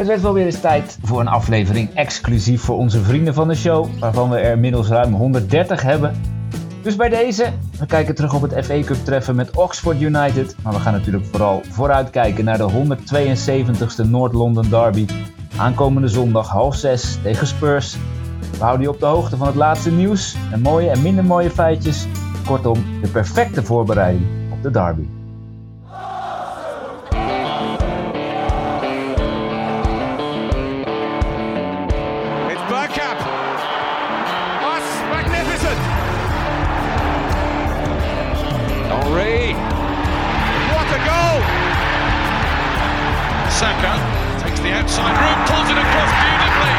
Het werd wel weer eens tijd voor een aflevering exclusief voor onze vrienden van de show, waarvan we er inmiddels ruim 130 hebben. Dus bij deze, we kijken terug op het FA Cup treffen met Oxford United. Maar we gaan natuurlijk vooral vooruitkijken naar de 172e North London Derby. Aankomende zondag 5:30 tegen Spurs. We houden je op de hoogte van het laatste nieuws en mooie en minder mooie feitjes. Kortom, de perfecte voorbereiding op de derby. Saka takes the outside route, pulls it across beautifully,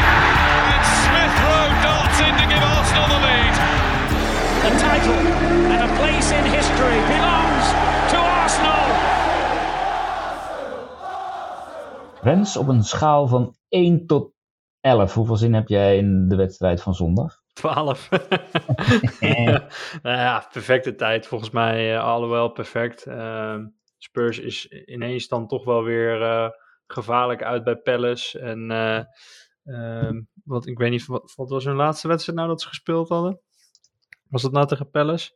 and Smith Rowe darts in to give Arsenal the lead. The title and a place in history belongs to Arsenal. Wens op een schaal van 1 tot 11. Hoeveel zin heb jij in de wedstrijd van zondag? 12. Ja, perfecte tijd volgens mij. Alhoewel perfect. Spurs is ineens dan toch wel weer gevaarlijk uit bij Palace. En ik weet niet, wat was hun laatste wedstrijd nou dat ze gespeeld hadden? Was dat nou tegen Palace?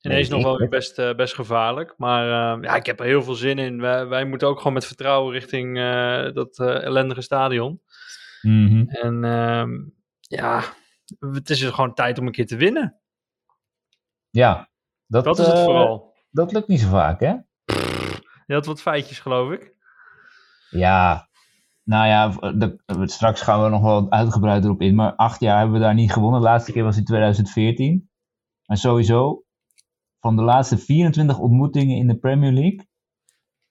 Ineens nog wel weer best gevaarlijk. Maar ik heb er heel veel zin in. Wij moeten ook gewoon met vertrouwen richting dat ellendige stadion. Mm-hmm. En het is dus gewoon tijd om een keer te winnen. Ja. Dat is het vooral. Dat lukt niet zo vaak, hè? Je had wat feitjes, geloof ik. Ja, nou ja, straks gaan we nog wel uitgebreid erop in. Maar 8 jaar hebben we daar niet gewonnen. De laatste keer was in 2014. En sowieso, van de laatste 24 ontmoetingen in de Premier League,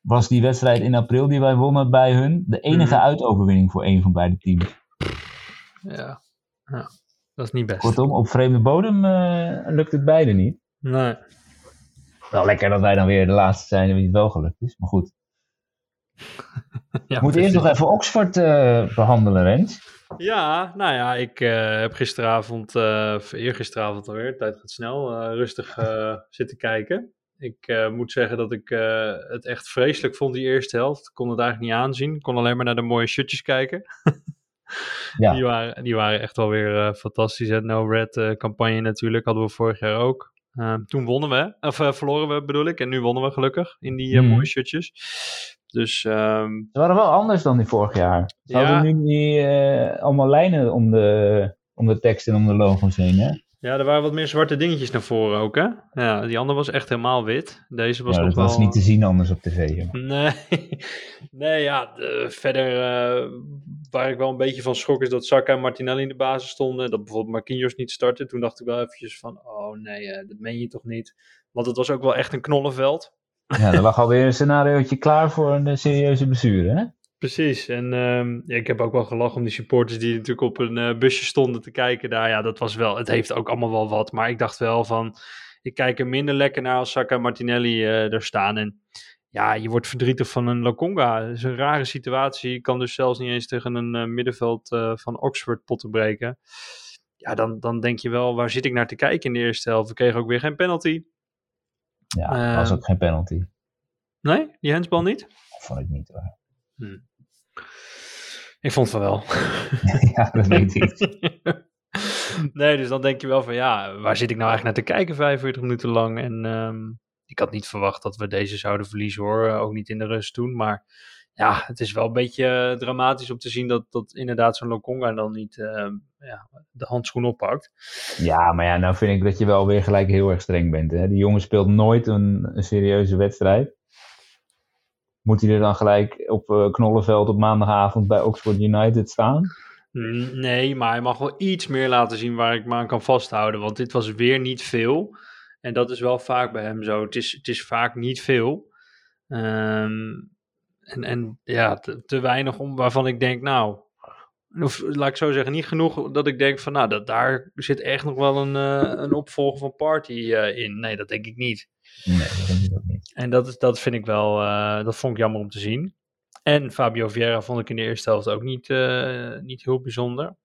was die wedstrijd in april die wij wonnen bij hun de enige uitoverwinning voor een van beide teams. Ja, nou, dat is niet best. Kortom, op vreemde bodem lukt het beide niet. Nee. Wel lekker dat wij dan weer de laatste zijn en wie het wel gelukt is, maar goed. Ja, we moeten eerst nog even Oxford behandelen, Rens. Ja, nou ja, ik heb eergisteravond alweer, de tijd gaat snel, rustig zitten kijken. Ik moet zeggen dat ik het echt vreselijk vond, die eerste helft. Ik kon het eigenlijk niet aanzien, ik kon alleen maar naar de mooie shirtjes kijken. Ja. Die waren echt wel weer fantastisch. Het No Red campagne natuurlijk, hadden we vorig jaar ook. Toen wonnen we, of verloren we bedoel ik, en nu wonnen we gelukkig in die mooie shirtjes. Dus, ze waren wel anders dan die vorig jaar. Ze hadden nu die, allemaal lijnen om de tekst en om de logo's heen, hè? Ja, er waren wat meer zwarte dingetjes naar voren ook, hè? Ja, die andere was echt helemaal wit. Deze was nog wel... Dat was niet te zien anders op tv, joh. Nee, ja, verder waar ik wel een beetje van schrok is dat Saka en Martinelli in de basis stonden. Dat bijvoorbeeld Marquinhos niet startte. Toen dacht ik wel eventjes van, oh nee, dat meen je toch niet? Want het was ook wel echt een knollenveld. Ja, er lag alweer een scenariootje klaar voor een serieuze blessure, hè? Precies, en ik heb ook wel gelachen om die supporters die natuurlijk op een busje stonden te kijken daar. Ja, dat was wel, het heeft ook allemaal wel wat, maar ik dacht wel van, ik kijk er minder lekker naar als Saka en Martinelli daar staan. En ja, je wordt verdrietig van een Lokonga, dat is een rare situatie. Je kan dus zelfs niet eens tegen een middenveld van Oxford potten breken. Ja, dan denk je wel, waar zit ik naar te kijken in de eerste helft? We kregen ook weer geen penalty. Ja, was ook geen penalty. Nee, die handsbal niet? Dat vond ik niet hoor. Ik vond het wel. Ja, dat weet ik. Nee, dus dan denk je wel van ja, waar zit ik nou eigenlijk naar te kijken 45 minuten lang? En ik had niet verwacht dat we deze zouden verliezen hoor, ook niet in de rust toen. Maar ja, het is wel een beetje dramatisch om te zien dat inderdaad zo'n Lokonga dan niet de handschoen oppakt. Ja, maar ja, nou vind ik dat je wel weer gelijk heel erg streng bent. Hè? Die jongen speelt nooit een serieuze wedstrijd. Moet hij er dan gelijk op Knollenveld op maandagavond bij Oxford United staan? Nee, maar hij mag wel iets meer laten zien waar ik me aan kan vasthouden. Want dit was weer niet veel. En dat is wel vaak bij hem zo. Het is vaak niet veel. Te weinig om waarvan ik denk, nou... Of laat ik zo zeggen, niet genoeg dat ik denk van... Nou, daar zit echt nog wel een opvolger van Party in. Nee, dat denk ik niet. Nee, dat denk ik ook niet. En dat vind ik wel, dat vond ik jammer om te zien. En Fabio Vieira vond ik in de eerste helft ook niet heel bijzonder.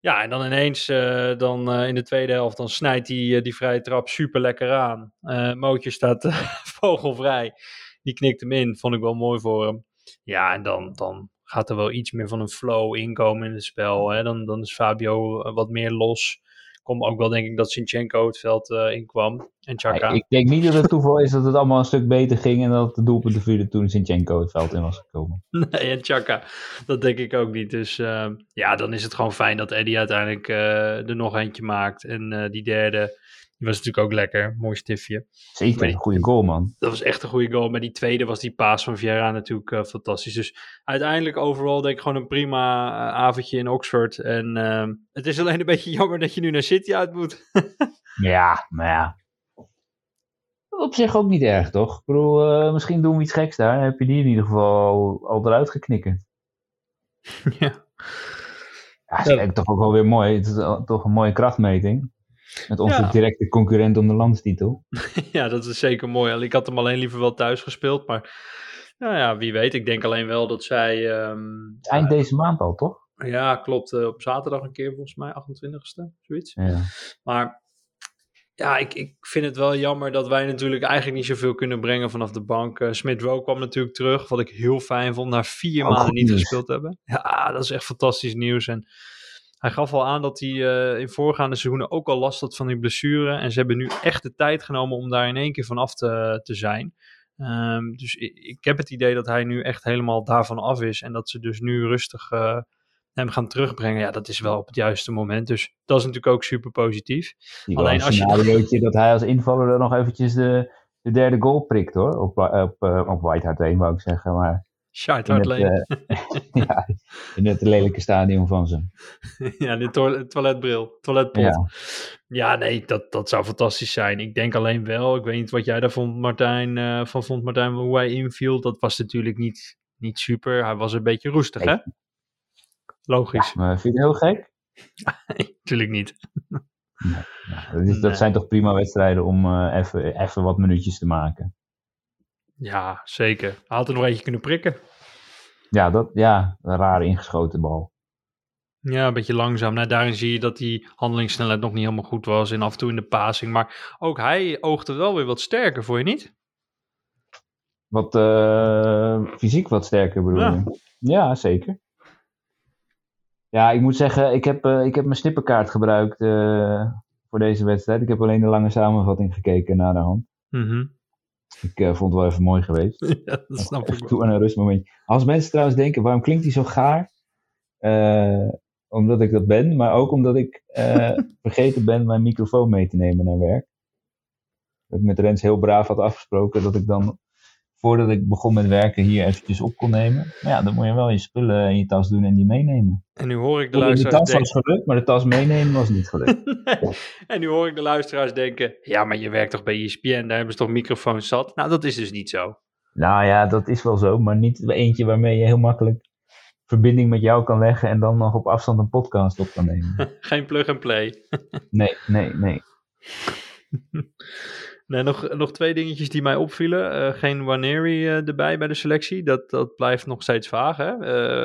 Ja, en dan ineens, in de tweede helft, dan snijdt hij die vrije trap super lekker aan. Mootje staat vogelvrij. Die knikt hem in, vond ik wel mooi voor hem. Ja, en dan gaat er wel iets meer van een flow inkomen in het spel. Hè? Dan is Fabio wat meer los. Kom ook wel, denk ik, dat Zinchenko het veld inkwam. En Xhaka. Ik denk niet dat het toeval is dat het allemaal een stuk beter ging en dat de doelpunten vielen toen Zinchenko het veld in was gekomen. Nee, en Xhaka. Dat denk ik ook niet. Dus ja, dan is het gewoon fijn dat Eddie uiteindelijk er nog eentje maakt. En die derde, die was natuurlijk ook lekker. Mooi stiftje. Zeker, een goede goal, man. Dat was echt een goede goal. Maar die tweede was die paas van Vieira natuurlijk fantastisch. Dus uiteindelijk overal denk ik gewoon een prima avondje in Oxford. En het is alleen een beetje jammer dat je nu naar City uit moet. Ja, maar ja. Op zich ook niet erg, toch? Ik bedoel, misschien doen we iets geks daar. Dan heb je die in ieder geval al eruit geknikken. Ja. Ja, dat is eigenlijk toch ook wel weer mooi. Het is toch een mooie krachtmeting. Met onze directe concurrent om de landstitel. Ja, dat is zeker mooi. Ik had hem alleen liever wel thuis gespeeld. Maar nou ja, wie weet. Ik denk alleen wel dat zij... Eind deze maand al, toch? Ja, klopt. Op zaterdag een keer volgens mij. 28e, zoiets. Ja. Maar... Ja, ik vind het wel jammer dat wij natuurlijk eigenlijk niet zoveel kunnen brengen vanaf de bank. Smith Rowe kwam natuurlijk terug, wat ik heel fijn vond, na 4 maanden niet gespeeld hebben. Ja, dat is echt fantastisch nieuws. En hij gaf al aan dat hij in voorgaande seizoenen ook al last had van die blessure. En ze hebben nu echt de tijd genomen om daar in één keer vanaf te zijn. Dus ik heb het idee dat hij nu echt helemaal daarvan af is. En dat ze dus nu rustig hem gaan terugbrengen, ja, dat is wel op het juiste moment. Dus dat is natuurlijk ook super positief. Alleen als je weet je dat hij als invaller er nog eventjes de derde goal prikt, hoor. Op White Hart Lane, wou ik zeggen, maar... Shite Hart Lane. Ja, in het lelijke stadion van ze. Ja, de toiletpot. Ja, nee, dat zou fantastisch zijn. Ik denk alleen wel, ik weet niet wat jij daar vond, Martijn, hoe hij inviel. Dat was natuurlijk niet super. Hij was een beetje roestig, hè? Logisch. Ja, maar vind je het heel gek? Natuurlijk niet. Nee, dat zijn toch prima wedstrijden om even wat minuutjes te maken. Ja, zeker. Hij had er nog eentje kunnen prikken. Ja, een raar ingeschoten bal. Ja, een beetje langzaam. Nou, daarin zie je dat die handelingssnelheid nog niet helemaal goed was. En af en toe in de passing. Maar ook hij oogde wel weer wat sterker, vond je niet? Fysiek wat sterker bedoel je? Ja, zeker. Ja, ik moet zeggen, ik heb mijn snipperkaart gebruikt voor deze wedstrijd. Ik heb alleen de lange samenvatting gekeken naar de hand. Mm-hmm. Ik vond het wel even mooi geweest. Ja, dat snap ik wel. Toe aan een rustmomentje. Als mensen trouwens denken, waarom klinkt die zo gaar? Omdat ik dat ben, maar ook omdat ik vergeten ben mijn microfoon mee te nemen naar werk. Dat ik met Rens heel braaf had afgesproken dat ik dan, voordat ik begon met werken, hier eventjes op kon nemen. Maar ja, dan moet je wel je spullen in je tas doen en die meenemen. En nu hoor ik de luisteraars denken... De tas was gelukt, maar de tas meenemen was niet gelukt. Nee. En nu hoor ik de luisteraars denken... Ja, maar je werkt toch bij ESPN, daar hebben ze toch microfoons zat? Nou, dat is dus niet zo. Nou ja, dat is wel zo, maar niet eentje waarmee je heel makkelijk verbinding met jou kan leggen en dan nog op afstand een podcast op kan nemen. Geen plug and play. Nee. Nee, nog 2 dingetjes die mij opvielen. Geen Wannery erbij bij de selectie. Dat blijft nog steeds vaag. Hè?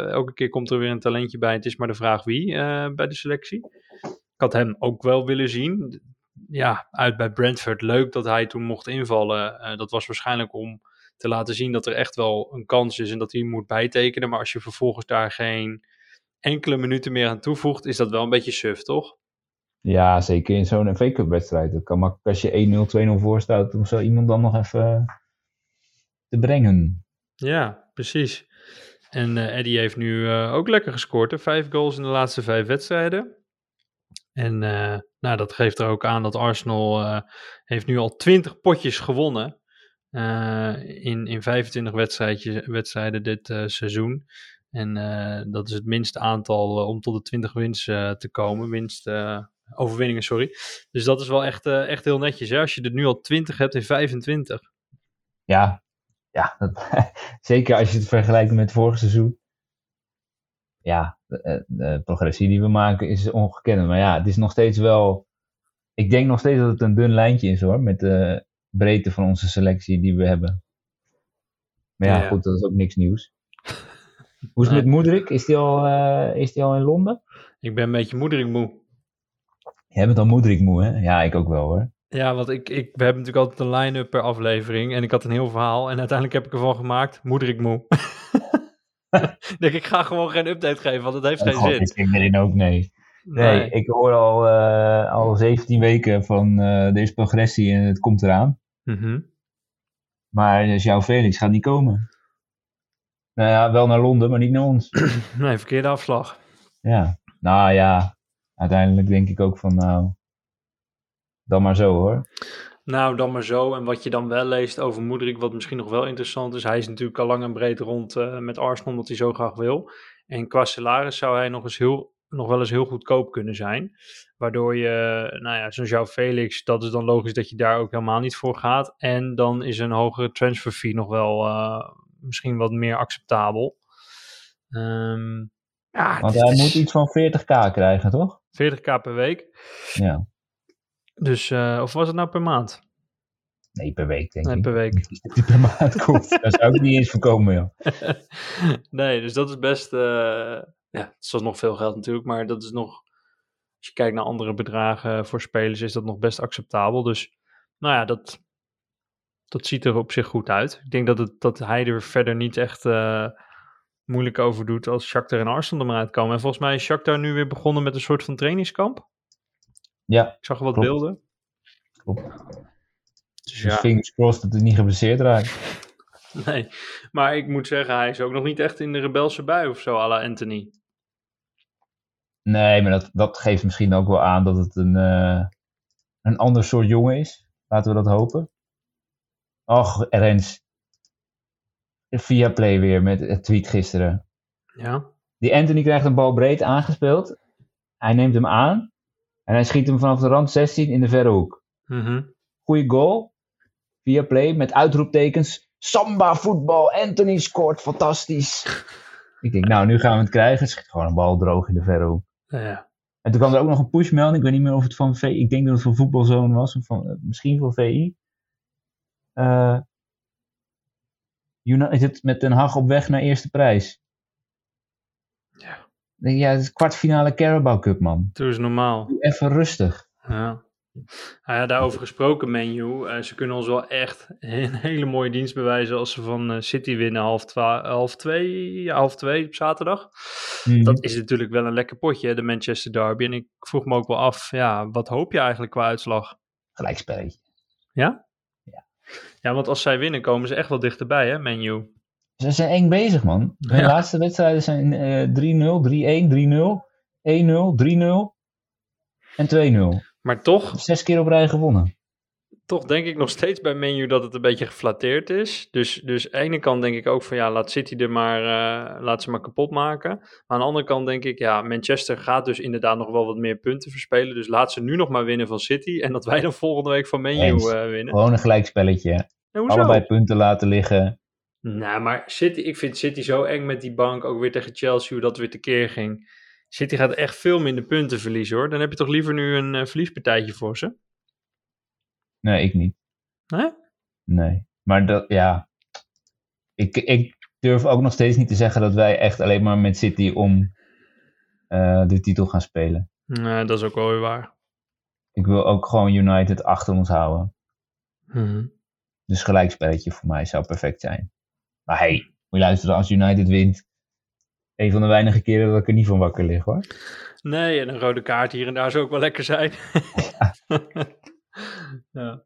Elke keer komt er weer een talentje bij. Het is maar de vraag wie bij de selectie. Ik had hem ook wel willen zien. Ja, uit bij Brentford. Leuk dat hij toen mocht invallen. Dat was waarschijnlijk om te laten zien dat er echt wel een kans is en dat hij moet bijtekenen. Maar als je vervolgens daar geen enkele minuten meer aan toevoegt, is dat wel een beetje suf, toch? Ja, zeker in zo'n FA Cup wedstrijd. Het kan makkelijk als je 1-0, 2-0 voor staat om zo iemand dan nog even te brengen. Ja, precies. En Eddie heeft nu ook lekker gescoord. Hè? 5 goals in de laatste 5 wedstrijden. En nou, dat geeft er ook aan dat Arsenal heeft nu al 20 potjes gewonnen. In 25 wedstrijden dit seizoen. En dat is het minste aantal om tot de 20 winst te komen. Overwinningen, sorry. Dus dat is wel echt heel netjes, hè? Als je er nu al 20 hebt in 25. Ja dat, zeker als je het vergelijkt met vorig seizoen. Ja, de progressie die we maken is ongekend. Maar ja, het is nog steeds wel... Ik denk nog steeds dat het een dun lijntje is, hoor. Met de breedte van onze selectie die we hebben. Maar ja. Goed, dat is ook niks nieuws. Hoe is het met Mudryk? Is die al in Londen? Ik ben een beetje Mudryk moe. Jij bent al Mudryk moe, hè? Ja, ik ook wel, hoor. Ja, want we hebben natuurlijk altijd een line-up per aflevering. En ik had een heel verhaal. En uiteindelijk heb ik ervan gemaakt, Mudryk moe. Denk ik ga gewoon geen update geven, want dat heeft geen zin. Ik weet het ook, nee. Ik hoor al 17 weken van deze progressie en het komt eraan. Mm-hmm. Maar Joao Felix gaat niet komen. Nou ja, wel naar Londen, maar niet naar ons. Nee, verkeerde afslag. Ja, nou ja. Uiteindelijk denk ik ook van dan maar zo hoor. Nou, dan maar zo. En wat je dan wel leest over Mudryk, wat misschien nog wel interessant is. Hij is natuurlijk al lang en breed rond met Arsenal, omdat hij zo graag wil. En qua salaris zou hij nog wel eens heel goedkoop kunnen zijn. Waardoor je, zo'n Joao Felix, dat is dan logisch dat je daar ook helemaal niet voor gaat. En dan is een hogere transfer fee nog wel misschien wat meer acceptabel. Want hij moet iets van 40k krijgen, toch? 40k per week. Ja. Dus, of was het nou per maand? Nee, per week denk ik. Per week. Die per maand komt. Daar zou ik niet eens voorkomen, joh. Nee, dus dat is best... het was nog veel geld natuurlijk, maar dat is nog... Als je kijkt naar andere bedragen voor spelers, is dat nog best acceptabel. Dus, dat ziet er op zich goed uit. Ik denk dat hij er verder niet echt moeilijk over doet als Shakhtar en Arsenal er maar uitkomen. En volgens mij is Shakhtar nu weer begonnen met een soort van trainingskamp. Ja, ik zag wat beelden. Klopt. Dus fingers crossed dat hij niet geblesseerd raakt. Nee, maar ik moet zeggen, hij is ook nog niet echt in de rebelse bui of zo, à la Anthony. Nee, maar dat geeft misschien ook wel aan dat het een ander soort jongen is. Laten we dat hopen. Och, Rens. Viaplay weer met het tweet gisteren. Ja. Die Anthony krijgt een bal breed aangespeeld. Hij neemt hem aan. En hij schiet hem vanaf de rand 16 in de verre hoek. Mm-hmm. Goeie goal. Viaplay met uitroeptekens. Samba voetbal. Anthony scoort. Fantastisch. Ik denk, nu gaan we het krijgen. Het schiet gewoon een bal droog in de verre hoek. Ja. En toen kwam er ook nog een pushmelding. Ik weet niet meer of het van VI... Ik denk dat het van Voetbalzone was. Of misschien van VI. United met Den Haag op weg naar eerste prijs. Ja. Ja, het is kwartfinale Carabao Cup, man. Toen is normaal. Doe even rustig. Ja. Nou ja, daarover gesproken, Man U. Ze kunnen ons wel echt een hele mooie dienst bewijzen als ze van City winnen half twee op zaterdag. Mm-hmm. Dat is natuurlijk wel een lekker potje, hè, de Manchester Derby. En ik vroeg me ook wel af, wat hoop je eigenlijk qua uitslag? Gelijkspelletje. Ja? Ja, want als zij winnen komen ze echt wel dichterbij, hè, Man U. Ze zijn eng bezig, man. Hun laatste wedstrijden zijn 3-0, 3-1, 3-0, 1-0, 3-0 en 2-0. Maar toch... 6 keer op rij gewonnen. Toch denk ik nog steeds bij Man U dat het een beetje geflatteerd is. Dus aan de ene kant denk ik ook van laat City er maar... laat ze maar kapot maken. Maar aan de andere kant denk ik, Manchester gaat dus inderdaad nog wel wat meer punten verspelen. Dus laat ze nu nog maar winnen van City. En dat wij dan volgende week van Man U winnen. Gewoon een gelijkspelletje. Allebei punten laten liggen. Nou, maar City, ik vind City zo eng met die bank. Ook weer tegen Chelsea, hoe dat weer tekeer ging. City gaat echt veel minder punten verliezen, hoor. Dan heb je toch liever nu een verliespartijtje voor ze? Nee, ik niet. Nee? Nee. Maar dat, Ik durf ook nog steeds niet te zeggen dat wij echt alleen maar met City om de titel gaan spelen. Nee, dat is ook wel weer waar. Ik wil ook gewoon United achter ons houden. Mm-hmm. Dus gelijkspelletje voor mij zou perfect zijn. Maar hey, moet je luisteren, als United wint. Een van de weinige keren dat ik er niet van wakker lig, hoor. Nee, en een rode kaart hier en daar zou ook wel lekker zijn. Ja. Ja.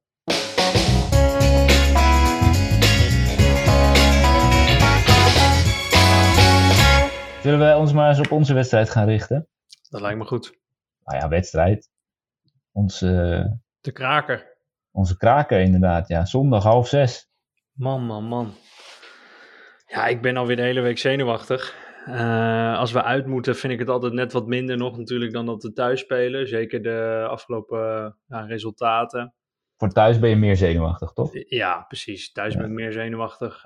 Zullen wij ons maar eens op onze wedstrijd gaan richten? Dat lijkt me goed. Nou ja, wedstrijd. De kraker. Onze kraker, inderdaad. Ja, zondag 5:30. Man. Ja, ik ben alweer de hele week zenuwachtig. Als we uit moeten vind ik het altijd net wat minder nog natuurlijk dan dat we thuis spelen. Zeker de afgelopen resultaten. Voor thuis ben je meer zenuwachtig, toch? Ja, precies. Thuis ben ik meer zenuwachtig.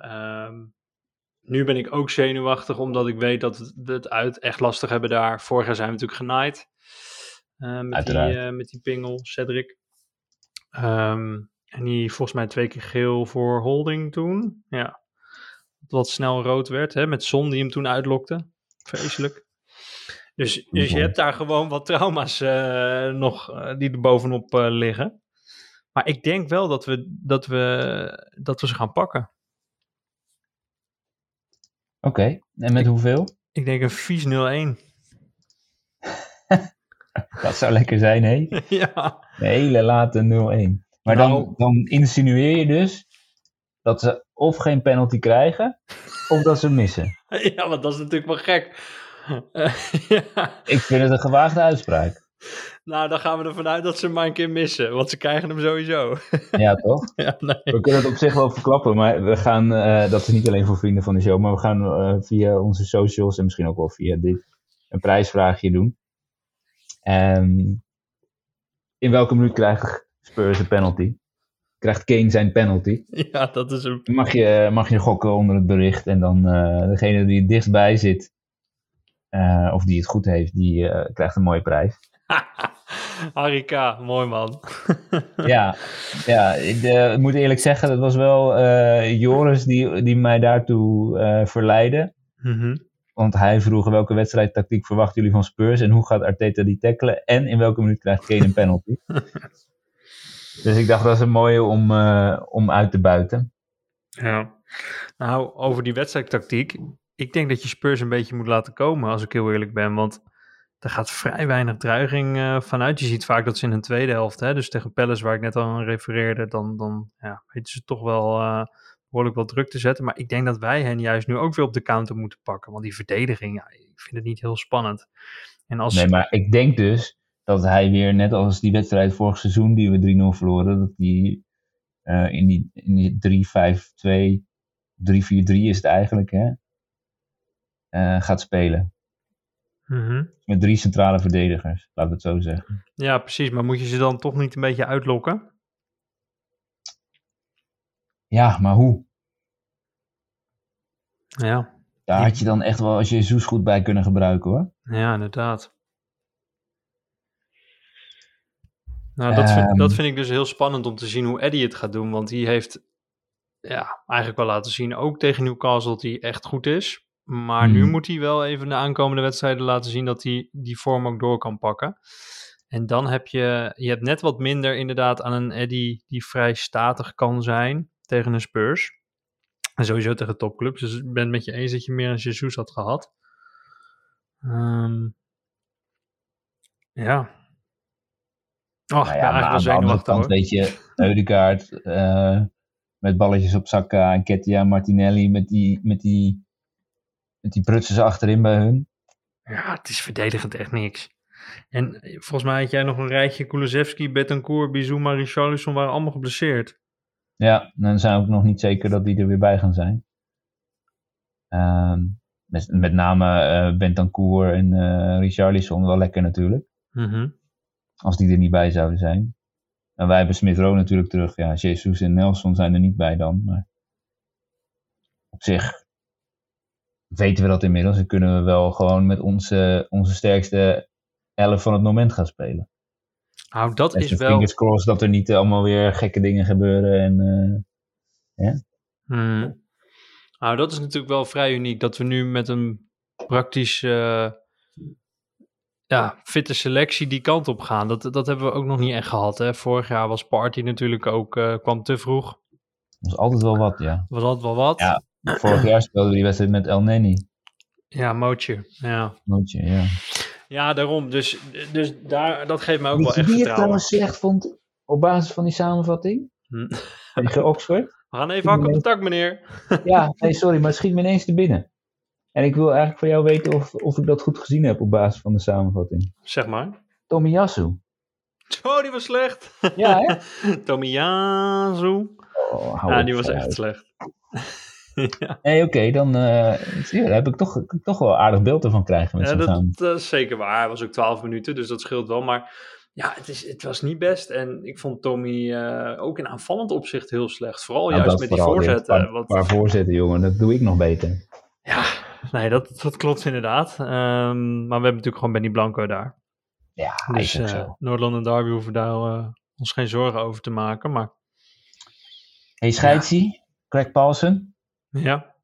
Nu ben ik ook zenuwachtig omdat ik weet dat we het uit echt lastig hebben daar. Vorig jaar zijn we natuurlijk genaaid. Met die pingel, Cedric. En die volgens mij 2 keer geel voor Holding toen. Ja. Wat snel rood werd, hè? Met Zon die hem toen uitlokte. Vreselijk. Dus je hebt daar gewoon wat trauma's die er bovenop liggen. Maar ik denk wel dat we ze gaan pakken. Oké, en met hoeveel? Ik denk een vies 0-1. Dat zou lekker zijn, hé? Ja. Een hele late 0-1. Maar nou, dan insinueer je dus dat ze of geen penalty krijgen, of dat ze missen. Ja, want dat is natuurlijk wel gek. Ja. Ik vind het een gewaagde uitspraak. Nou, dan gaan we ervan uit dat ze hem maar een keer missen. Want ze krijgen hem sowieso. Ja, toch? Ja, nee. We kunnen het op zich wel verklappen. Maar we gaan, dat is niet alleen voor vrienden van de show. Maar we gaan via onze socials en misschien ook wel via dit een prijsvraagje doen. In welke minuut krijgt Spurs een penalty? Krijgt Kane zijn penalty? Ja, dat is een... Mag je gokken onder het bericht. En dan degene die het dichtbij zit. Of die het goed heeft, die krijgt een mooie prijs. Harika, mooi man. ja, ik moet eerlijk zeggen, dat was wel Joris die mij daartoe verleidde. Mm-hmm. Want hij vroeg welke wedstrijdtactiek verwachten jullie van Spurs en hoe gaat Arteta die tackelen en in welke minuut krijgt Kane een penalty. Dus ik dacht, dat is een mooie om uit te buiten. Ja, nou over die wedstrijdtactiek. Ik denk dat je Spurs een beetje moet laten komen, als ik heel eerlijk ben. Want er gaat vrij weinig dreiging vanuit. Je ziet vaak dat ze in hun tweede helft, hè, dus tegen Palace waar ik net al aan refereerde, dan weten ze toch wel behoorlijk wat druk te zetten. Maar ik denk dat wij hen juist nu ook weer op de counter moeten pakken. Want die verdediging, ja, ik vind het niet heel spannend. En als... Nee, maar ik denk dus dat hij weer, net als die wedstrijd vorig seizoen die we 3-0 verloren, dat die in die 3-5-2, 3-4-3 is het eigenlijk, hè? Gaat spelen. Mm-hmm. Met 3 centrale verdedigers, laat ik het zo zeggen. Ja, precies. Maar moet je ze dan toch niet een beetje uitlokken? Ja, maar hoe? Ja. Daar had je dan echt wel als Jezus goed bij kunnen gebruiken, hoor. Ja, inderdaad. Nou, dat vind ik dus heel spannend om te zien hoe Eddie het gaat doen. Want die heeft eigenlijk wel laten zien, ook tegen Newcastle, dat hij echt goed is. Maar nu moet hij wel even de aankomende wedstrijden laten zien dat hij die vorm ook door kan pakken. En dan heb je hebt net wat minder inderdaad aan een Eddie die vrij statig kan zijn tegen een Spurs. En sowieso tegen topclubs. Dus ik ben het met je eens dat je meer een Jesus had gehad. Ik ben eigenlijk wel zenuwachtig, hoor. Weet je, Odegaard met balletjes op Saka en Ketia, Martinelli met die prutsen ze achterin bij hun. Ja, het is verdedigend echt niks. En volgens mij had jij nog een rijtje. Kulusevski, Betancourt, Bizuma, Richarlison waren allemaal geblesseerd. Ja, dan zijn we ook nog niet zeker dat die er weer bij gaan zijn. Met name Betancourt en Richarlison wel lekker natuurlijk. Mm-hmm. Als die er niet bij zouden zijn. En wij hebben Smith Rowe natuurlijk terug. Ja, Jesus en Nelson zijn er niet bij dan. Maar op zich... weten we dat inmiddels en kunnen we wel gewoon met onze sterkste 11 van het moment gaan spelen. Nou, dat is wel... Fingers crossed dat er niet allemaal weer gekke dingen gebeuren. Nou, dat is natuurlijk wel vrij uniek. Dat we nu met een praktisch fitte selectie die kant op gaan. Dat hebben we ook nog niet echt gehad. Hè? Vorig jaar was Party natuurlijk ook, kwam te vroeg. Dat was altijd wel wat, ja. Ja. Vorig jaar speelden we die wedstrijd met El Neni. Ja, Mootje. Ja. Mootje, ja. Ja, daarom. Dus dat geeft mij ook wel echt vertrouwen. Wie ik trouwens slecht vond op basis van die samenvatting? Tegen Oxford. We gaan even hakken op de tak, meneer. Ja, nee, sorry, maar het schiet me ineens te binnen. En ik wil eigenlijk van jou weten of ik dat goed gezien heb op basis van de samenvatting. Zeg maar. Tomiyasu. Oh, die was slecht. Ja, hè? Tomiyasu. Oh, die was echt slecht. Ja. Nee, oké, dan heb ik toch wel aardig beeld ervan krijgen. Met dat is zeker waar. Het was ook 12 minuten, dus dat scheelt wel. Maar ja, het was niet best. En ik vond Tommy ook in aanvallend opzicht heel slecht. Vooral juist met die voorzetten. Een paar voorzetten, jongen. Dat doe ik nog beter. Ja, nee, dat klopt inderdaad. Maar we hebben natuurlijk gewoon Benny Blanco daar. Ja, dus North London Derby hoeven daar ons geen zorgen over te maken. Maar... Hey, Scheidsie, ja. Craig Paulsen. Ja.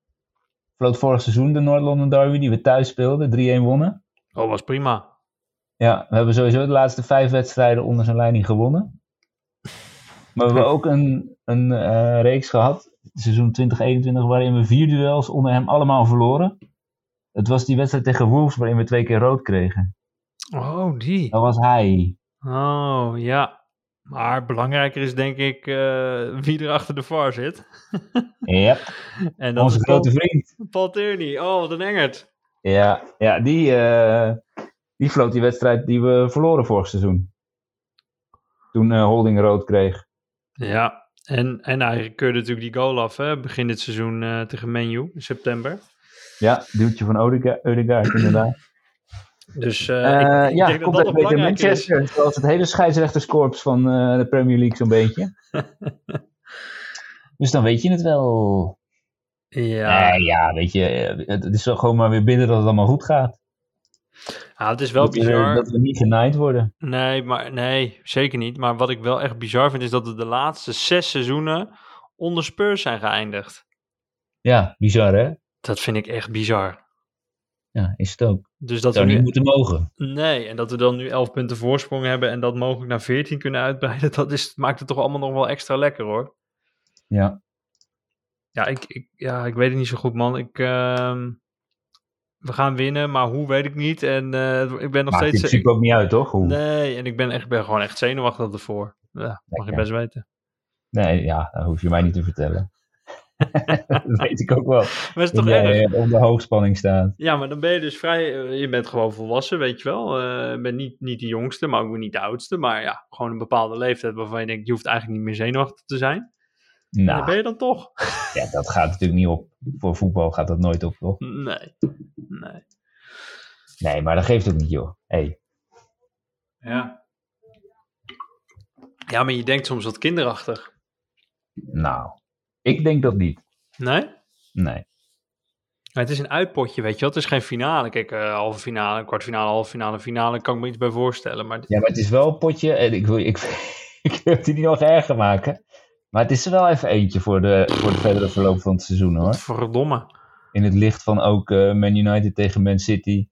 Vloot vorig seizoen de North London Derby, die we thuis speelden, 3-1 wonnen. Oh, was prima. Ja, we hebben sowieso de laatste 5 wedstrijden onder zijn leiding gewonnen. Maar we hebben ook een reeks gehad seizoen 2021 waarin we 4 duels onder hem allemaal verloren. Het was die wedstrijd tegen Wolves waarin we 2 keer rood kregen. Oh, die. Dat was hij. Oh, ja. Maar belangrijker is denk ik wie er achter de VAR zit. Ja. Yep. Onze grote vriend. Paul Tierney. Oh, wat een engert. Ja die floot die wedstrijd die we verloren vorig seizoen. Toen Holding rood kreeg. Ja, en hij keurde natuurlijk die goal af, hè, begin dit seizoen tegen Man U in september. Ja, duwtje van Odegaard inderdaad. Dus ik denk dat dat belangrijk Manchester, is. Zoals het hele scheidsrechterskorps van de Premier League zo'n beetje. Dus dan weet je het wel. Ja, weet je, het is wel gewoon maar weer bidden dat het allemaal goed gaat. Ja, het is wel bizar. Dat we niet genaaid worden. Nee, zeker niet. Maar wat ik wel echt bizar vind is dat we de laatste 6 seizoenen onder Spurs zijn geëindigd. Ja, bizar hè? Dat vind ik echt bizar. Ja, is het ook. Dus dat zou we niet moeten mogen. Nee, en dat we dan nu 11 punten voorsprong hebben en dat mogelijk naar 14 kunnen uitbreiden, dat maakt het toch allemaal nog wel extra lekker hoor. Ja. Ja, ik weet het niet zo goed man. We gaan winnen, maar hoe weet ik niet. En ik ben nog steeds... Het ziet er ook niet uit, toch? Hoe? Nee, en ik ben gewoon echt zenuwachtig ervoor. Ja, mag je best weten. Nee, ja, dat hoef je mij niet te vertellen. Dat weet ik ook wel. Maar is toch erg? Op de hoogspanning staat. Ja, maar dan ben je dus vrij... Je bent gewoon volwassen, weet je wel. Je bent niet de jongste, maar ook niet de oudste. Maar ja, gewoon een bepaalde leeftijd waarvan je denkt... Je hoeft eigenlijk niet meer zenuwachtig te zijn. Nou, en dat ben je dan toch. Ja, dat gaat natuurlijk niet op. Voor voetbal gaat dat nooit op, toch? Nee. Nee, maar dat geeft ook niet, joh. Hey. Ja. Ja, maar je denkt soms wat kinderachtig. Nou, ik denk dat niet. Nee? Nee. Maar het is een uitpotje, weet je wel. Het is geen finale. Kijk, halve finale, kwartfinale, halve finale, finale. Kan ik me iets bij voorstellen. Maar... Ja, maar het is wel een potje. En ik wil het niet nog erger maken. Maar het is er wel even eentje voor de verdere verloop van het seizoen, hoor. Verdomme. In het licht van ook Man United tegen Man City.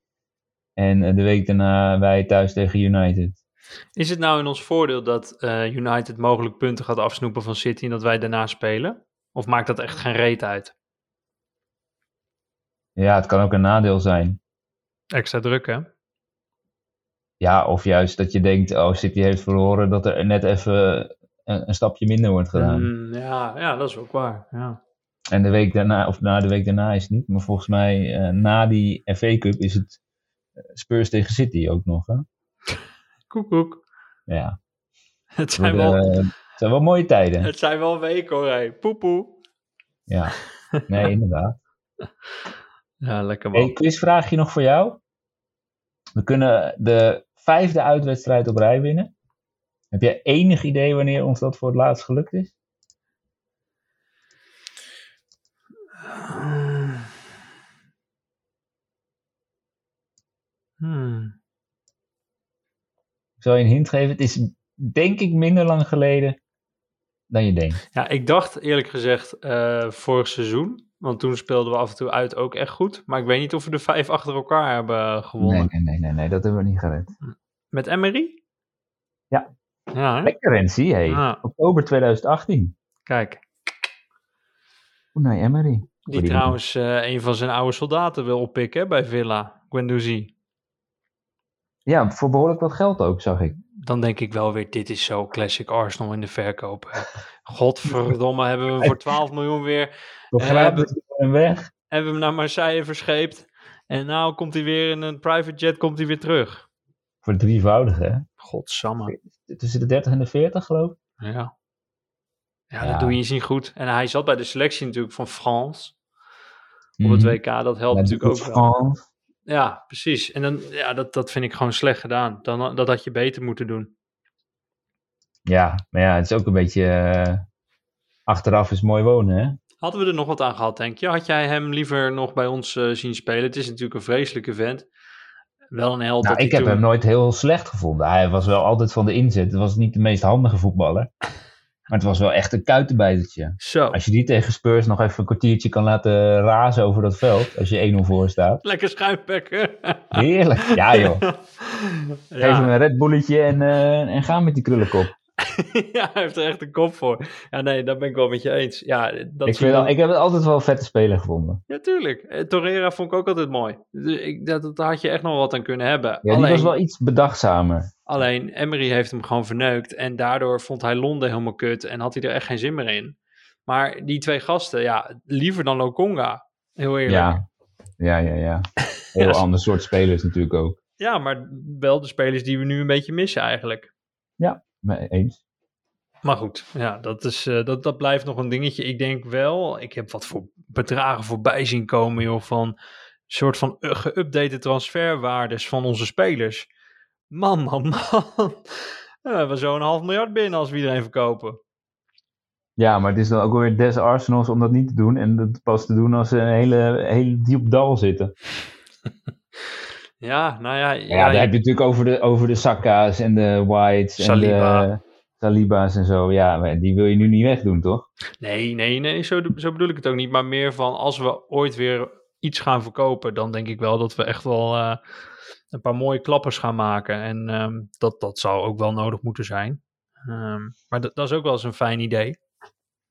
En de week daarna wij thuis tegen United. Is het nou in ons voordeel dat United mogelijk punten gaat afsnoepen van City en dat wij daarna spelen? Of maakt dat echt geen reet uit? Ja, het kan ook een nadeel zijn. Extra druk, hè? Ja, of juist dat je denkt, oh, City heeft verloren, dat er net even... Een stapje minder wordt gedaan. Ja, dat is ook waar. Ja. En de week daarna, of na de week daarna is het niet. Maar volgens mij na die FA Cup is het Spurs tegen City ook nog. Hè? Koekoek. Ja. Het zijn wel mooie tijden. Het zijn wel weken hoor. Hey. Poepoe. Ja. Nee, inderdaad. Ja, lekker man. Hey, quizvraagje nog voor jou. We kunnen de 5e uitwedstrijd op rij winnen. Heb jij enig idee wanneer ons dat voor het laatst gelukt is? Ik zal je een hint geven. Het is denk ik minder lang geleden dan je denkt. Ja, ik dacht eerlijk gezegd vorig seizoen. Want toen speelden we af en toe uit ook echt goed. Maar ik weet niet of we de 5 achter elkaar hebben gewonnen. Nee, dat hebben we niet gered. Met Emery? Ja. Ja, lekker Renzi, hey. Ah. Oktober 2018. Kijk. Unai Emery. Die trouwens een van zijn oude soldaten wil oppikken hè, bij Villa, Guendouzi. Ja, voor behoorlijk wat geld ook, zag ik. Dan denk ik wel weer, dit is zo classic Arsenal in de verkoop. Godverdomme, hebben we voor 12 miljoen weer... We hebben hem weg. Hebben we hem naar Marseille verscheept. En nou komt hij weer in een private jet terug. Voor de 3-voudige, hè? Godsamme. Tussen de 30 en de 40, geloof ik. Ja. Ja, dat doe je eens niet goed. En hij zat bij de selectie natuurlijk van France. Op het WK, dat helpt natuurlijk ook France. Wel. Ja, precies. En dan, ja, dat vind ik gewoon slecht gedaan. Dat had je beter moeten doen. Ja, maar ja, het is ook een beetje... achteraf is mooi wonen, hè? Hadden we er nog wat aan gehad, denk je? Had jij hem liever nog bij ons zien spelen? Het is natuurlijk een vreselijke vent. Wel een held. Nou, ik heb hem nooit heel slecht gevonden. Hij was wel altijd van de inzet. Het was niet de meest handige voetballer. Maar het was wel echt een kuitenbijtertje. Zo. Als je die tegen Spurs nog even een kwartiertje kan laten razen over dat veld. Als je 1-0 voor staat. Lekker schuimpekken. Heerlijk. Ja joh. Ja. Geef hem een Red Bulletje en ga met die krullenkop. Ja, hij heeft er echt een kop voor. Ja, nee, dat ben ik wel met je eens. Ja, dat ik heb het altijd wel een vette speler gevonden. Ja, tuurlijk. Torreira vond ik ook altijd mooi. Dus daar had je echt nog wat aan kunnen hebben. Ja, alleen, die was wel iets bedachtzamer. Alleen, Emery heeft hem gewoon verneukt. En daardoor vond hij Londen helemaal kut. En had hij er echt geen zin meer in. Maar die twee gasten, ja, liever dan Lokonga. Heel eerlijk. Ja. Heel ja, ander soort spelers natuurlijk ook. Ja, maar wel de spelers die we nu een beetje missen eigenlijk. Ja. Nee, eens. Maar goed, ja, dat blijft nog een dingetje. Ik denk wel, ik heb wat voor bedragen voorbij zien komen, joh, van een soort van geüpdate transferwaardes van onze spelers. Man. We hebben zo'n 500 miljoen binnen als we iedereen verkopen. Ja, maar het is dan ook weer des Arsenals om dat niet te doen en dat pas te doen als ze een hele diep dal zitten. Ja, nou ja... daar heb je natuurlijk over de Saka's en de Whites en de Saliba's en zo. Ja, maar die wil je nu niet wegdoen, toch? Nee, zo bedoel ik het ook niet. Maar meer van, als we ooit weer iets gaan verkopen, dan denk ik wel dat we echt wel een paar mooie klappers gaan maken. En dat zou ook wel nodig moeten zijn. Maar dat is ook wel eens een fijn idee.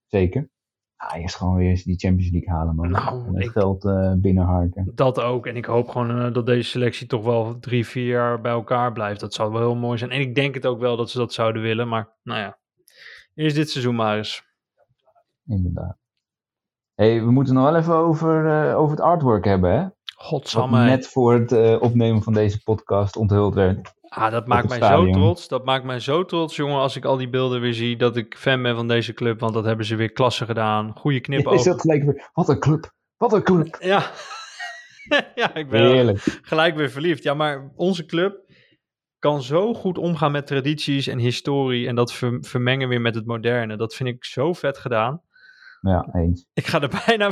Zeker. Hij is gewoon weer eens die Champions League halen, man. Nou, het geld binnenharken. Dat ook. En ik hoop gewoon dat deze selectie toch wel 3-4 jaar bij elkaar blijft. Dat zou wel heel mooi zijn. En ik denk het ook wel dat ze dat zouden willen. Maar nou ja, eerst dit seizoen maar eens. Inderdaad. Hey, we moeten nog wel even over het artwork hebben, hè? Godsamme. Wat net voor het opnemen van deze podcast onthuld werd. Ah, dat maakt mij zo trots. Dat maakt mij zo trots, jongen, als ik al die beelden weer zie, dat ik fan ben van deze club, want dat hebben ze weer klasse gedaan. Goede knipoog. Is dat gelijk weer, wat een club. Ja, ja, ik ben gelijk weer verliefd. Ja, maar onze club kan zo goed omgaan met tradities en historie en dat vermengen weer met het moderne. Dat vind ik zo vet gedaan. Ja, eens. Ik ga er bijna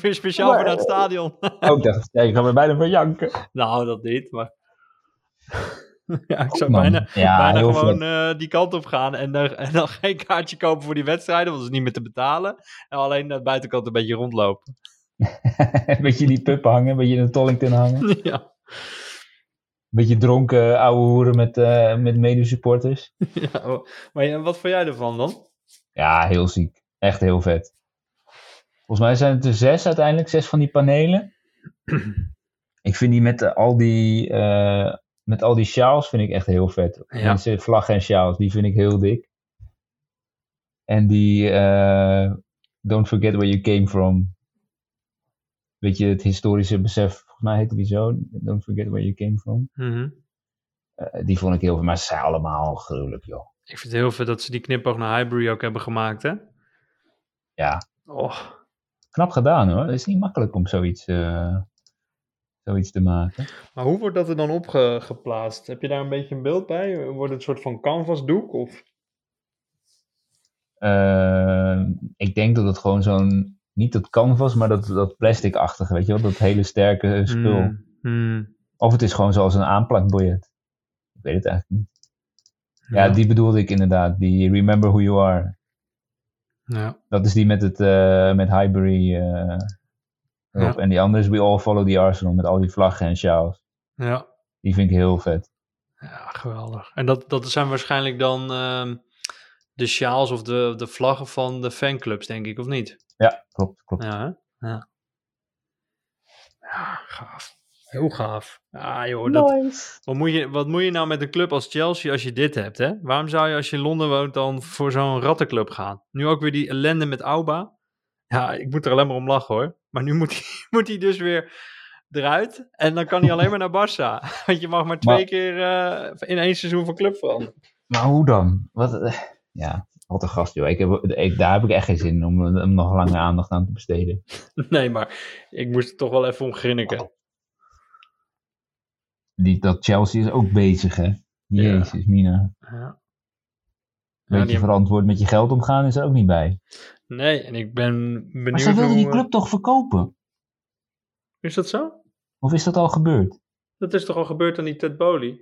weer speciaal voor naar het stadion. Ook dat. Ja, ik ga er bijna voor janken. Nou, dat niet, maar... Ja, ik zou bijna gewoon die kant op gaan en dan geen kaartje kopen voor die wedstrijden, want dat is niet meer te betalen. En alleen naar de buitenkant een beetje rondlopen. Een beetje die puppen hangen, een beetje in de Tollington hangen. Ja. Een beetje dronken ouwe hoeren met medesupporters. Ja, maar wat vond jij ervan dan? Ja, heel ziek. Echt heel vet. Volgens mij zijn het er 6 uiteindelijk, 6 van die panelen. Ik vind die met al die... Met al die sjaals vind ik echt heel vet. Ja. Mensen, vlaggen en sjaals, die vind ik heel dik. En die Don't Forget Where You Came From. Weet je, het historische besef. Volgens mij heette die zo. Don't Forget Where You Came From. Mm-hmm. Die vond ik heel vet. Maar ze zijn allemaal gruwelijk, joh. Ik vind het heel vet dat ze die knipoog naar Highbury ook hebben gemaakt, hè? Ja. Oh. Knap gedaan, hoor. Het is niet makkelijk om zoiets te maken. Maar hoe wordt dat er dan opgeplaatst? Heb je daar een beetje een beeld bij? Wordt het een soort van canvasdoek? Of? Ik denk dat het gewoon zo'n... Niet dat canvas, maar dat plastic-achtige, weet je wel? Dat hele sterke spul. Of het is gewoon zoals een aanplakbiljet. Ik weet het eigenlijk niet. Ja, die bedoelde ik inderdaad. Die Remember Who You Are. Ja. Dat is die met Highbury... Ja. En die andere is We All Follow the Arsenal met al die vlaggen en sjaals. Ja. Die vind ik heel vet. Ja, geweldig. En dat zijn waarschijnlijk dan de sjaals of de vlaggen van de fanclubs, denk ik, of niet? Ja, klopt. Ja, hè? Ja, gaaf. Heel gaaf. Ah, joh, nice. Wat moet je nou met een club als Chelsea als je dit hebt, hè? Waarom zou je als je in Londen woont dan voor zo'n rattenclub gaan? Nu ook weer die ellende met Auba. Ja, ik moet er alleen maar om lachen, hoor. Maar nu moet hij dus weer eruit. En dan kan hij alleen maar naar Barça. Want je mag maar 2 keer in 1 seizoen van club veranderen. Maar hoe dan? Wat een gast, joh. Daar heb ik echt geen zin in om hem nog langer aandacht aan te besteden. Nee, maar ik moest er toch wel even om grinniken. Dat Chelsea is ook bezig, hè? Jezus, ja. Mina. Ja. Beetje verantwoord met je geld omgaan is er ook niet bij. Nee, en ik ben benieuwd. Maar ze wilden die club toch verkopen? Is dat zo? Of is dat al gebeurd? Dat is toch al gebeurd aan die Ted Boehly?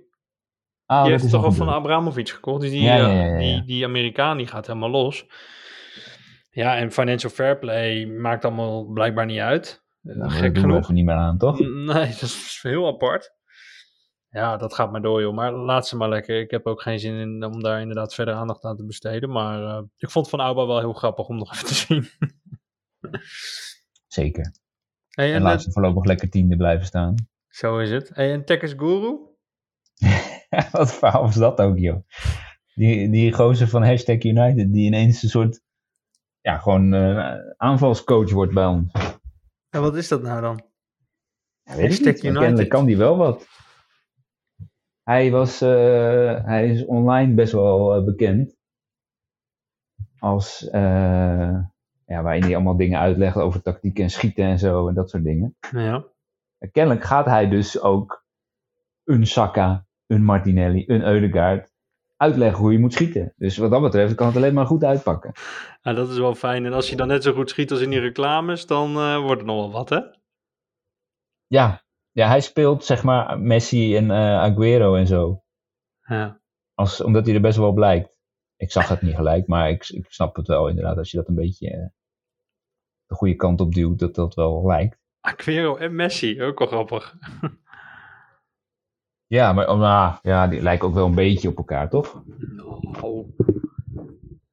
Ah, die heeft toch al van Abramovic gekocht. Dus ja. Die Amerikaan die gaat helemaal los. Ja, en financial fair play maakt allemaal blijkbaar niet uit. Gek genoeg. Dat doen we even niet meer aan, toch? Nee, dat is heel apart. Ja, dat gaat maar door, joh. Maar laat ze maar lekker. Ik heb ook geen zin in om daar inderdaad verder aandacht aan te besteden. Maar ik vond van Auba wel heel grappig om nog even te zien. Zeker. Hey, en laat ze voorlopig lekker tiende blijven staan. Zo is het. Hey, en Tekkers Guru? Wat verhaal was dat ook, joh. Die gozer van Hashtag United die ineens een soort aanvalscoach wordt bij ons. En wat is dat nou dan? Ja, weet Hashtag United. Kennelijk kan die wel wat. Hij is online best wel bekend. Als waarin hij allemaal dingen uitlegt over tactiek en schieten en zo en dat soort dingen. Ja. Kennelijk gaat hij dus ook een Saka, een Martinelli, een Odegaard uitleggen hoe je moet schieten. Dus wat dat betreft kan het alleen maar goed uitpakken. Nou, dat is wel fijn. En als je dan net zo goed schiet als in die reclames, dan wordt het nog wel wat, hè? Ja, hij speelt zeg maar Messi en Aguero en zo. Ja. Omdat hij er best wel op lijkt. Ik zag het niet gelijk, maar ik snap het wel inderdaad. Als je dat een beetje de goede kant op duwt, dat dat wel lijkt. Aguero en Messi, ook wel grappig. Ja, maar die lijken ook wel een beetje op elkaar, toch? Oh.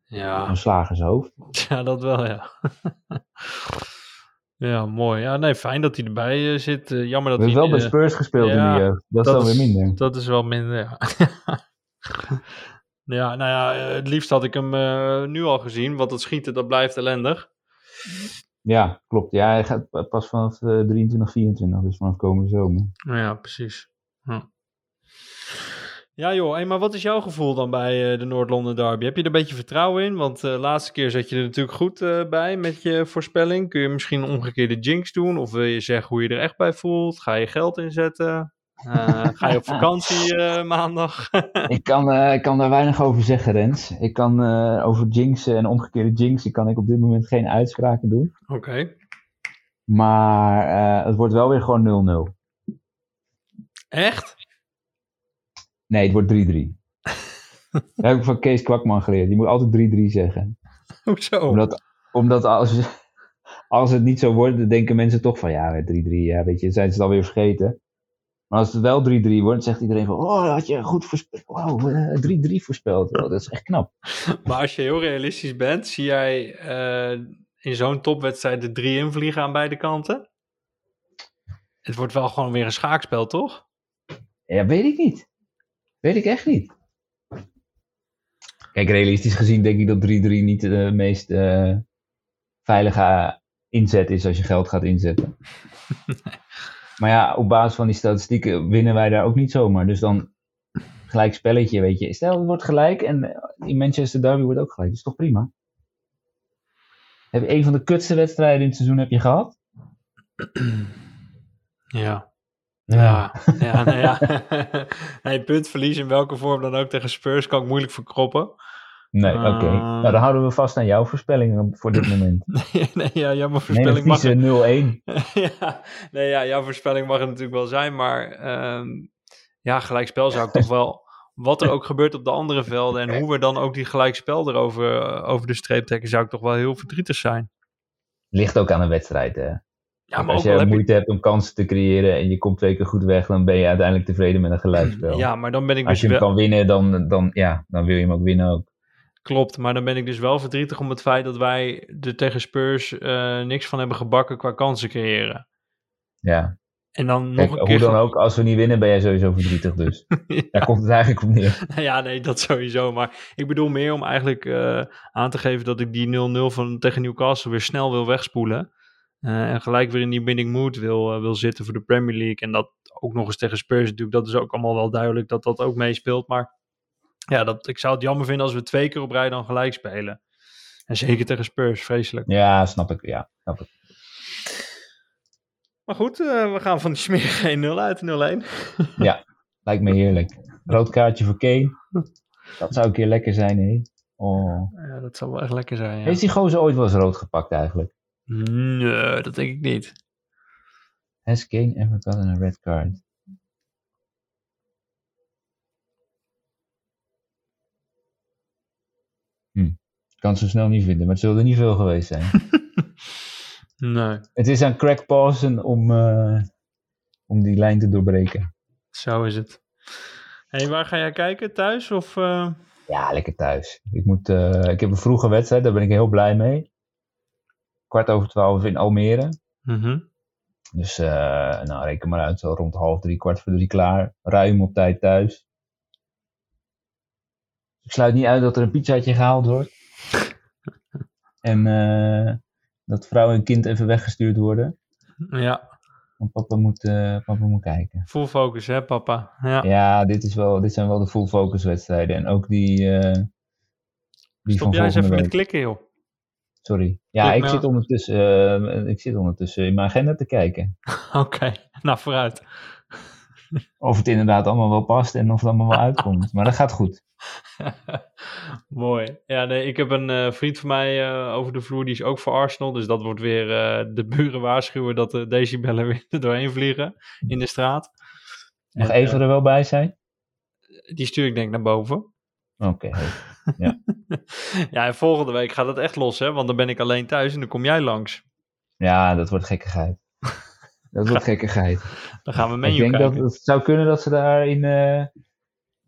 Ja. Een slagershoofd. Ja, dat wel, ja. Ja, mooi. Ja, nee, fijn dat hij erbij zit. Jammer dat hij... We hebben wel bij Spurs gespeeld in de jeugd. Dat is wel weer minder. Dat is wel minder, ja. Ja, nou ja, het liefst had ik hem nu al gezien, want het schieten, dat blijft ellendig. Ja, klopt. Ja, hij gaat pas vanaf 23, 24, dus vanaf komende zomer. Ja, precies. Hm. Ja joh, maar wat is jouw gevoel dan bij de North London Derby? Heb je er een beetje vertrouwen in? Want de laatste keer zat je er natuurlijk goed bij met je voorspelling. Kun je misschien een omgekeerde jinx doen? Of wil je zeggen hoe je er echt bij voelt? Ga je geld inzetten? Ga je op vakantie maandag? Ik kan daar weinig over zeggen, Rens. Ik kan over jinxen en omgekeerde jinxen kan ik op dit moment geen uitspraken doen. Oké. Maar het wordt wel weer gewoon 0-0. Echt? Nee, het wordt 3-3. Dat heb ik van Kees Kwakman geleerd. Je moet altijd 3-3 zeggen. Hoezo? Omdat als het niet zo wordt, dan denken mensen toch van... Ja, 3-3, ja, weet je, zijn ze het alweer vergeten. Maar als het wel 3-3 wordt, zegt iedereen van... Oh, dat had je goed voorspeld. Wow, 3-3 voorspeld. Oh, dat is echt knap. Maar als je heel realistisch bent, zie jij in zo'n topwedstrijd de 3 invliegen aan beide kanten? Het wordt wel gewoon weer een schaakspel, toch? Ja, weet ik niet. Weet ik echt niet. Kijk, realistisch gezien denk ik dat 3-3 niet de meest veilige inzet is als je geld gaat inzetten. Nee. Maar ja, op basis van die statistieken winnen wij daar ook niet zomaar. Dus dan gelijk spelletje, weet je. Stel, het wordt gelijk en in Manchester Derby wordt ook gelijk. Dat is toch prima? Heb je een van de kutste wedstrijden in het seizoen heb je gehad? Ja. Ja. Nou ja. Hey, puntverlies in welke vorm dan ook tegen Spurs kan ik moeilijk verkroppen. Nee, oké. Nou, dan houden we vast aan jouw voorspelling voor dit moment. Nee, jouw voorspelling mag... Nee, 0-1. Jouw voorspelling mag het natuurlijk wel zijn, maar gelijkspel zou ik toch wel... Wat er ook gebeurt op de andere velden en hoe we dan ook die gelijkspel erover over de streep trekken, zou ik toch wel heel verdrietig zijn. Ligt ook aan een wedstrijd, hè? Ja, maar als jij moeite hebt om kansen te creëren en je komt 2 keer goed weg, dan ben je uiteindelijk tevreden met een gelijkspel. Ja, maar dan ben ik als je hem kan winnen, dan wil je hem ook winnen ook. Klopt, maar dan ben ik dus wel verdrietig om het feit dat wij er tegen Spurs niks van hebben gebakken qua kansen creëren. Ja. En dan nog een keer... Hoe dan ook, als we niet winnen ben jij sowieso verdrietig dus. Ja. Daar komt het eigenlijk op neer. Ja, nee, dat sowieso. Maar ik bedoel meer om eigenlijk aan te geven dat ik die 0-0 van tegen Newcastle weer snel wil wegspoelen. En gelijk weer in die winning mood wil zitten voor de Premier League. En dat ook nog eens tegen Spurs natuurlijk. Dat is ook allemaal wel duidelijk dat dat ook meespeelt. Maar ja, ik zou het jammer vinden als we 2 keer op rij dan gelijk spelen. En zeker tegen Spurs, vreselijk. Ja, snap ik. Ja, snap ik. Maar goed, we gaan van de smerige 1-0 uit 0-1. Ja, lijkt me heerlijk. Rood kaartje voor Kane. Dat zou een keer lekker zijn, hè? Oh. Ja, dat zou wel echt lekker zijn, ja. Heeft die gozer ooit wel eens rood gepakt eigenlijk? Nee, dat denk ik niet. Has Kane ever gotten a red card? Ik kan het zo snel niet vinden, maar het zullen er niet veel geweest zijn. Nee. Het is aan Craig Pawson om die lijn te doorbreken. Zo is het. Hey, waar ga jij kijken? Thuis? Of, Ja, lekker thuis. Ik heb een vroege wedstrijd, daar ben ik heel blij mee. 12:15 in Almere. Mm-hmm. Dus nou, reken maar uit, zo rond 2:30, 3:45 klaar. Ruim op tijd thuis. Ik sluit niet uit dat er een pizzaatje gehaald wordt. En dat vrouw en kind even weggestuurd worden. Ja. Want papa moet kijken. Full focus, hè papa? Ja, ja, dit zijn wel de full focus wedstrijden. En ook die stop jij eens even week met klikken, joh. Sorry. Ja, ik zit ondertussen in mijn agenda te kijken. Oké, nou vooruit. Of het inderdaad allemaal wel past en of het allemaal wel uitkomt. Maar dat gaat goed. Mooi. Ja, nee, ik heb een vriend van mij over de vloer, die is ook voor Arsenal. Dus dat wordt weer de buren waarschuwen dat de decibellen weer er doorheen vliegen in de straat. Mag Eva er wel bij zijn? Die stuur ik denk ik naar boven. Oké. Ja. Ja, en volgende week gaat het echt los, hè? Want dan ben ik alleen thuis en dan kom jij langs. Ja, dat wordt gekkigheid. Dat wordt gekkigheid. Dan gaan we Man U kijken. Ik denk dat het zou kunnen dat ze daar in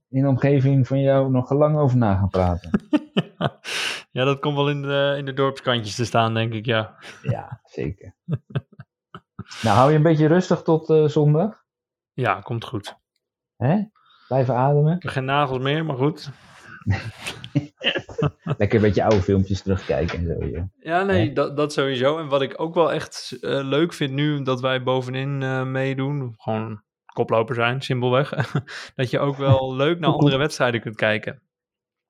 de omgeving van jou nog lang over na gaan praten. Ja, dat komt wel in de dorpskantjes te staan, denk ik, ja. Ja, zeker. Nou, hou je een beetje rustig tot zondag? Ja, komt goed. Hè? Blijven ademen? Ik heb geen nagels meer, maar goed. Lekker een beetje oude filmpjes terugkijken en zo. Joh. Ja, nee, ja. Dat sowieso. En wat ik ook wel echt leuk vind nu, dat wij bovenin meedoen, gewoon koploper zijn, simpelweg, dat je ook wel leuk naar andere wedstrijden kunt kijken.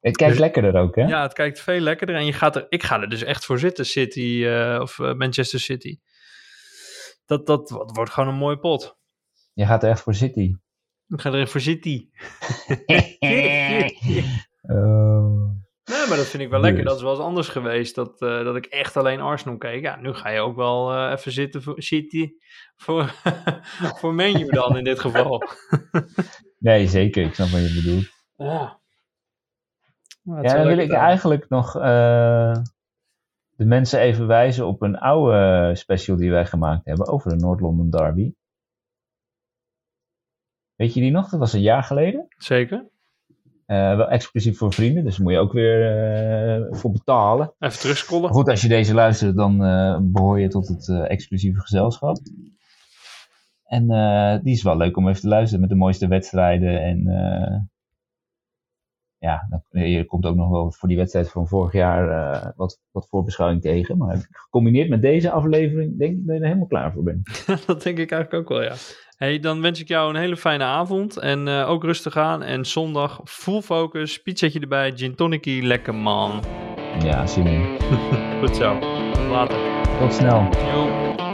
Het kijkt dus lekkerder ook, hè? Ja, het kijkt veel lekkerder en ik ga er dus echt voor zitten, City of Manchester City. Dat wordt gewoon een mooie pot. Je gaat er echt voor City. Ik ga er echt voor City. Nee, maar dat vind ik wel lekker. Dat is wel eens anders geweest. Dat ik echt alleen Arsenal keek. Ja, nu ga je ook wel even zitten voor City. Voor Man U dan in dit geval. Nee, zeker. Ik snap wat je bedoelt. Ja, dan wil ik eigenlijk nog de mensen even wijzen op een oude special die wij gemaakt hebben over de North London Derby. Weet je die nog? Dat was een jaar geleden. Zeker. Wel exclusief voor vrienden, dus moet je ook weer voor betalen. Even terugscrollen. Goed, als je deze luistert, dan behoor je tot het exclusieve gezelschap. En die is wel leuk om even te luisteren met de mooiste wedstrijden. En er komt ook nog wel voor die wedstrijd van vorig jaar wat voorbeschouwing tegen. Maar gecombineerd met deze aflevering, denk ik dat je er helemaal klaar voor bent. Dat denk ik eigenlijk ook wel, ja. Hey, dan wens ik jou een hele fijne avond en ook rustig aan. En zondag full focus, pizzaatje erbij, gin tonickie, lekker man. Ja, zin in. Goed zo, later. Tot snel. Yo.